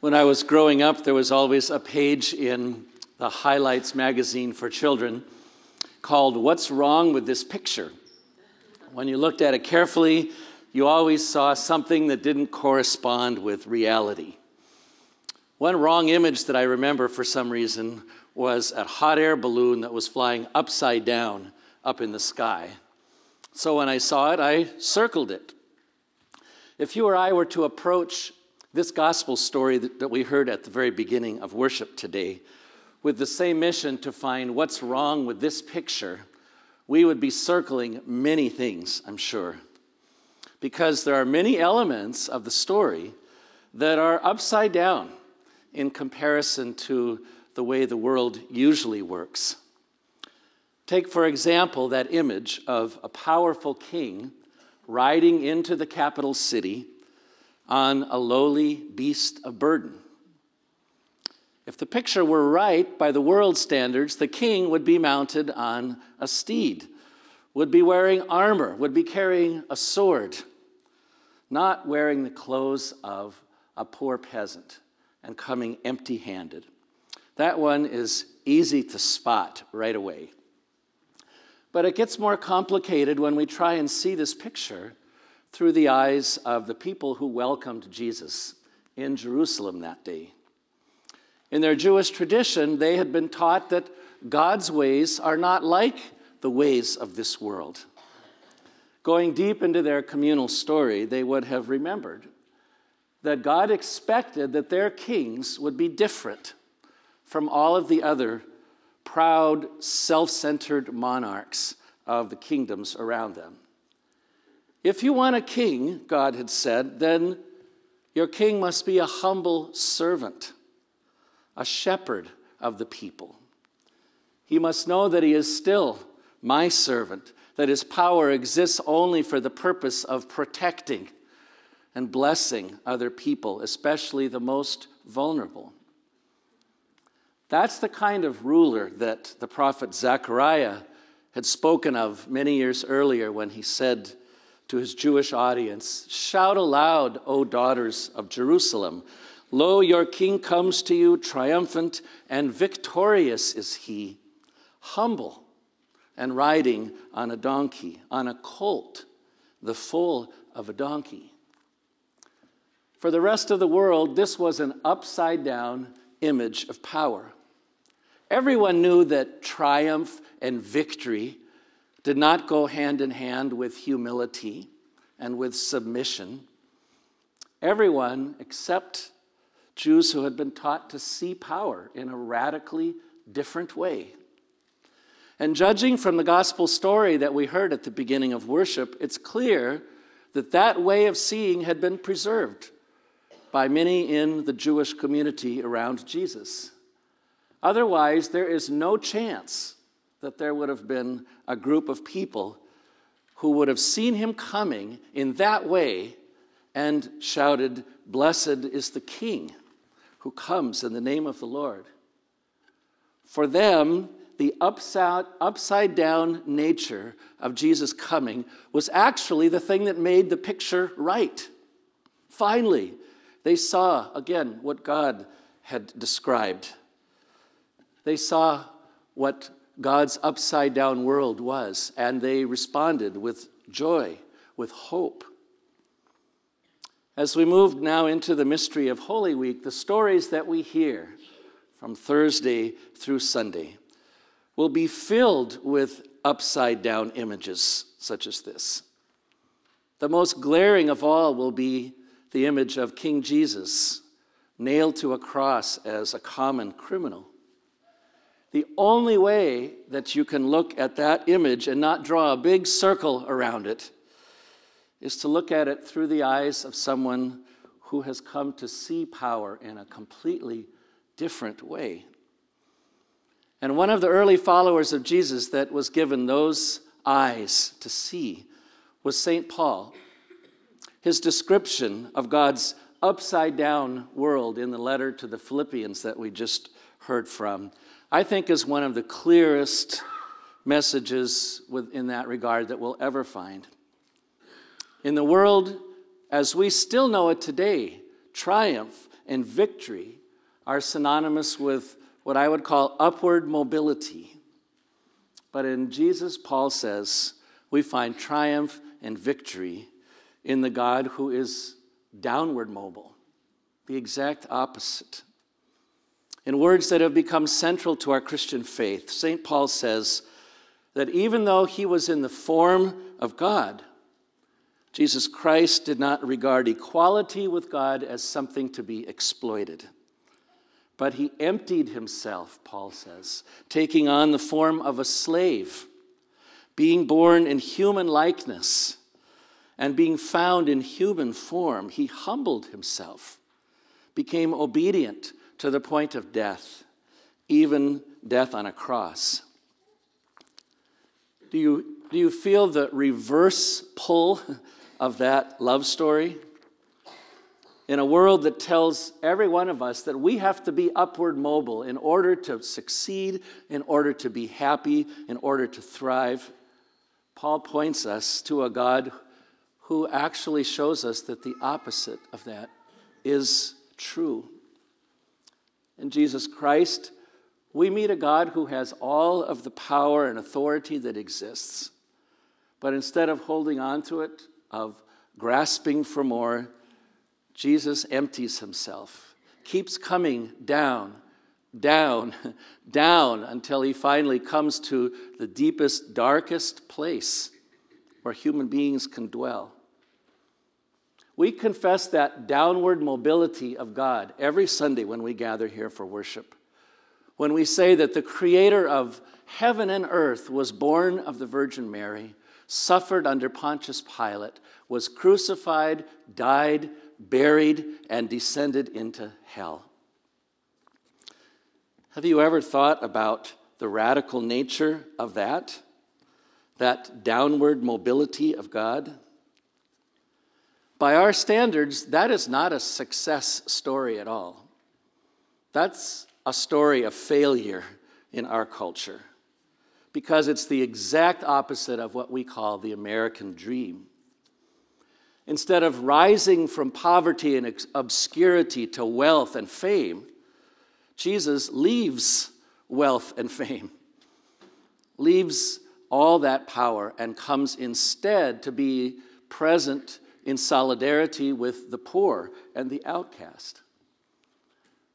When I was growing up, there was always a page in the Highlights magazine for children called "What's Wrong with This Picture?" When you looked at it carefully, you always saw something that didn't correspond with reality. One wrong image that I remember for some reason was a hot air balloon that was flying upside down up in the sky. So when I saw it, I circled it. If you or I were to approach this gospel story that we heard at the very beginning of worship today with the same mission to find what's wrong with this picture, we would be circling many things, I'm sure, because there are many elements of the story that are upside down in comparison to the way the world usually works. Take, for example, that image of a powerful king riding into the capital city on a lowly beast of burden. If the picture were right by the world's standards, the king would be mounted on a steed, would be wearing armor, would be carrying a sword, not wearing the clothes of a poor peasant and coming empty-handed. That one is easy to spot right away. But it gets more complicated when we try and see this picture through the eyes of the people who welcomed Jesus in Jerusalem that day. In their Jewish tradition, they had been taught that God's ways are not like the ways of this world. Going deep into their communal story, they would have remembered that God expected that their kings would be different from all of the other proud, self-centered monarchs of the kingdoms around them. If you want a king, God had said, then your king must be a humble servant, a shepherd of the people. He must know that he is still my servant, that his power exists only for the purpose of protecting and blessing other people, especially the most vulnerable. That's the kind of ruler that the prophet Zechariah had spoken of many years earlier when he said to his Jewish audience, "Shout aloud, O daughters of Jerusalem. Lo, your king comes to you, triumphant and victorious is he, humble and riding on a donkey, on a colt, the foal of a donkey." For the rest of the world, this was an upside-down image of power. Everyone knew that triumph and victory did not go hand in hand with humility and with submission. Everyone except Jews who had been taught to see power in a radically different way. And judging from the gospel story that we heard at the beginning of worship, it's clear that that way of seeing had been preserved by many in the Jewish community around Jesus. Otherwise, there is no chance that there would have been a group of people who would have seen him coming in that way and shouted, "Blessed is the King who comes in the name of the Lord." For them, the upside-down nature of Jesus' coming was actually the thing that made the picture right. Finally, they saw, again, what God had described. They saw what God's upside-down world was, and they responded with joy, with hope. As we move now into the mystery of Holy Week, the stories that we hear from Thursday through Sunday will be filled with upside-down images such as this. The most glaring of all will be the image of King Jesus nailed to a cross as a common criminal. The only way that you can look at that image and not draw a big circle around it is to look at it through the eyes of someone who has come to see power in a completely different way. And one of the early followers of Jesus that was given those eyes to see was Saint Paul. His description of God's upside-down world in the letter to the Philippians that we just heard from, I think, is one of the clearest messages in that regard that we'll ever find. In the world as we still know it today, triumph and victory are synonymous with what I would call upward mobility. But in Jesus, Paul says, we find triumph and victory in the God who is downward mobile, the exact opposite. In words that have become central to our Christian faith, Saint Paul says that even though he was in the form of God, Jesus Christ did not regard equality with God as something to be exploited. But he emptied himself, Paul says, taking on the form of a slave, being born in human likeness, and being found in human form, he humbled himself, became obedient to the point of death, even death on a cross. Do you feel the reverse pull of that love story? In a world that tells every one of us that we have to be upward mobile in order to succeed, in order to be happy, in order to thrive, Paul points us to a God who actually shows us that the opposite of that is true. In Jesus Christ, we meet a God who has all of the power and authority that exists. But instead of holding on to it, of grasping for more, Jesus empties himself, keeps coming down, down, down until he finally comes to the deepest, darkest place where human beings can dwell. We confess that downward mobility of God every Sunday when we gather here for worship. When we say that the creator of heaven and earth was born of the Virgin Mary, suffered under Pontius Pilate, was crucified, died, buried, and descended into hell. Have you ever thought about the radical nature of that? That downward mobility of God? By our standards, that is not a success story at all. That's a story of failure in our culture because it's the exact opposite of what we call the American dream. Instead of rising from poverty and obscurity to wealth and fame, Jesus leaves wealth and fame, leaves all that power, and comes instead to be present in solidarity with the poor and the outcast.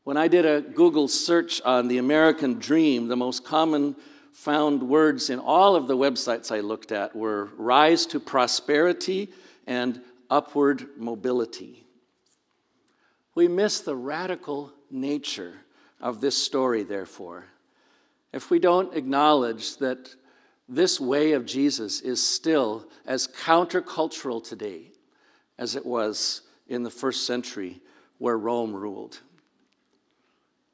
When I did a Google search on the American dream, the most common found words in all of the websites I looked at were rise to prosperity and upward mobility. We miss the radical nature of this story, therefore, if we don't acknowledge that this way of Jesus is still as countercultural today as it was in the first century where Rome ruled.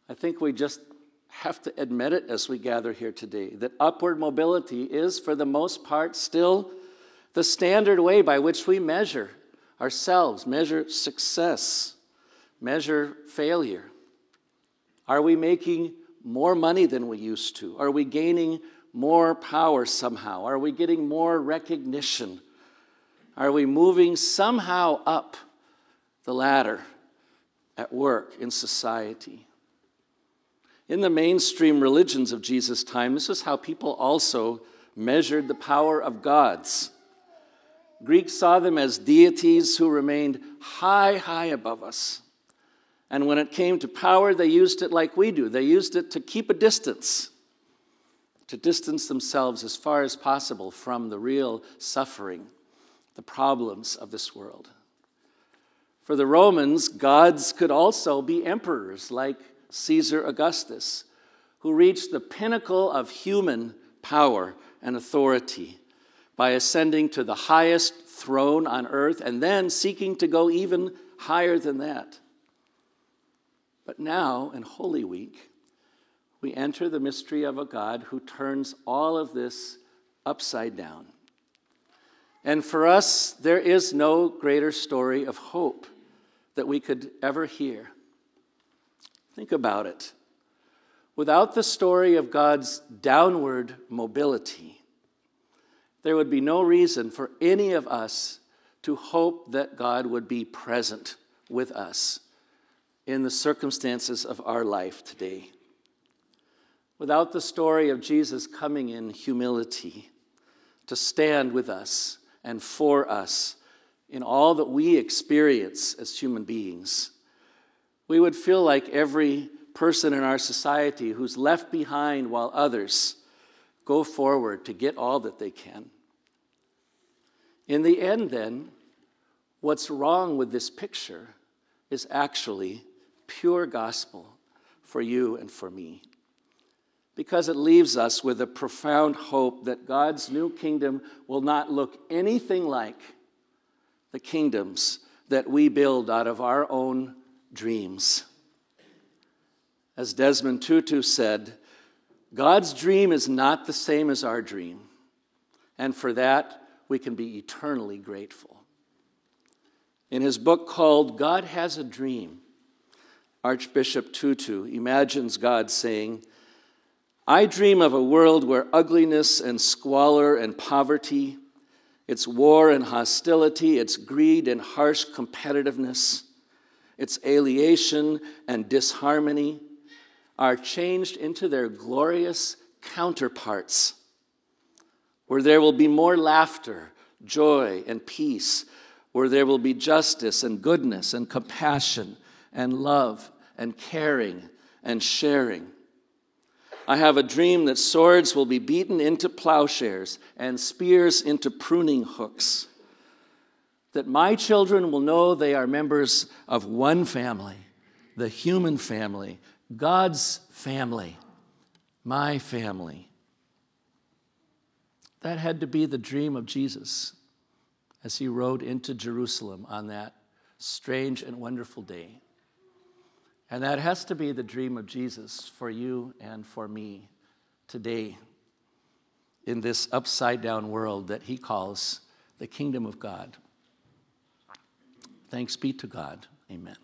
I think we just have to admit it as we gather here today, that upward mobility is, for the most part, still the standard way by which we measure ourselves, measure success, measure failure. Are we making more money than we used to? Are we gaining more power somehow? Are we getting more recognition? Are we moving somehow up the ladder at work, in society? In the mainstream religions of Jesus' time, this is how people also measured the power of gods. Greeks saw them as deities who remained high, high above us. And when it came to power, they used it like we do. They used it to keep a distance, to distance themselves as far as possible from the real suffering, the problems of this world. For the Romans, gods could also be emperors like Caesar Augustus, who reached the pinnacle of human power and authority by ascending to the highest throne on earth and then seeking to go even higher than that. But now, in Holy Week, we enter the mystery of a God who turns all of this upside down. And for us, there is no greater story of hope that we could ever hear. Think about it. Without the story of God's downward mobility, there would be no reason for any of us to hope that God would be present with us in the circumstances of our life today. Without the story of Jesus coming in humility to stand with us and for us in all that we experience as human beings, we would feel like every person in our society who's left behind while others go forward to get all that they can. In the end, then, what's wrong with this picture is actually pure gospel for you and for me, because it leaves us with a profound hope that God's new kingdom will not look anything like the kingdoms that we build out of our own dreams. As Desmond Tutu said, God's dream is not the same as our dream, and for that we can be eternally grateful. In his book called God Has a Dream, Archbishop Tutu imagines God saying, I dream of a world where ugliness and squalor and poverty, its war and hostility, its greed and harsh competitiveness, its alienation and disharmony are changed into their glorious counterparts, where there will be more laughter, joy, and peace, where there will be justice and goodness and compassion and love and caring and sharing. I have a dream that swords will be beaten into plowshares and spears into pruning hooks, that my children will know they are members of one family, the human family, God's family, my family. That had to be the dream of Jesus as he rode into Jerusalem on that strange and wonderful day. And that has to be the dream of Jesus for you and for me today in this upside-down world that he calls the kingdom of God. Thanks be to God. Amen.